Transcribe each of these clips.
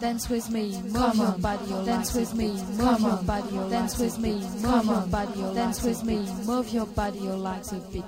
Dance with me, move your body, dance with me, move your body, dance with me, move your body, dance with me, move your body, your legs a bit.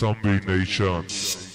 Domination.